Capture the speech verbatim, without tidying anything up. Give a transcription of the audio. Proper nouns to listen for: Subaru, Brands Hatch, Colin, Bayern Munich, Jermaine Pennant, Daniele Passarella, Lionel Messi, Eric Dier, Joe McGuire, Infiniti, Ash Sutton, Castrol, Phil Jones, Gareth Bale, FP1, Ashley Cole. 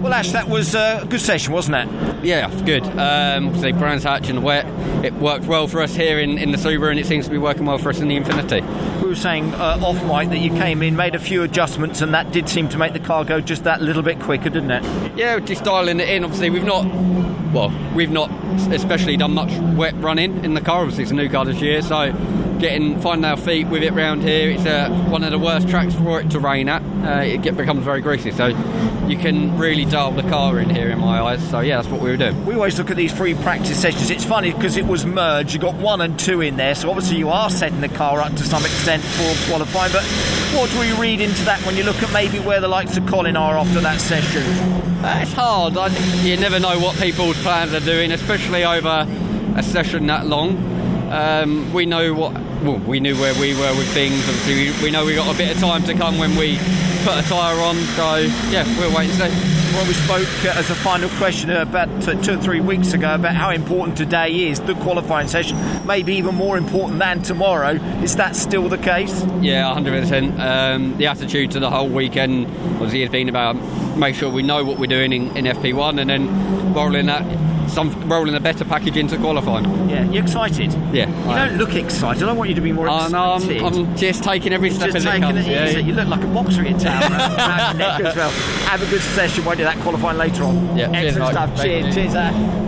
Well, Ash, that was a good session, wasn't it? Yeah, good. Um, obviously, Brands Hatch in the wet. It worked well for us here in, in the Subaru, and it seems to be working well for us in the Infiniti. We were saying uh, off-mic that you came in, made a few adjustments, and that did seem to make the car go just that little bit quicker, didn't it? Yeah, just dialing it in. Obviously, we've not... Well, we've not especially done much wet running in the car. Obviously, it's a new car this year, so... Getting finding our feet with it round here, it's uh, one of the worst tracks for it to rain at. Uh, it get, becomes very greasy, so you can really dial the car in here in my eyes. So yeah, that's what we were doing. We always look at these free practice sessions. It's funny because it was merged. You got one and two in there, so obviously you are setting the car up to some extent for qualifying. But what do we read into that when you look at maybe where the likes of Colin are after that session? Uh, it's hard. I, you never know what people's plans are doing, especially over a session that long. Um, we know what well, we knew where we were with things. Obviously, we, we know we got a bit of time to come when we put a tyre on. So yeah, we'll wait and see. Well, we spoke uh, as a final question about uh, two or three weeks ago about how important today is, the qualifying session, maybe even more important than tomorrow. Is that still the case? Yeah, one hundred percent. Um, the attitude to the whole weekend obviously has been about make sure we know what we're doing in, in F P one, and then rolling that. Some rolling a better package into qualifying. Yeah, you're excited. Yeah, you I don't am. look excited. I want you to be more oh, excited. No, I'm, I'm just taking every step as it comes. Yeah. You look like a boxer in town. Around, around your neck as well. Have a good session. We'll do that qualifying later on. Yeah, excellent stuff. Cheers, cheers.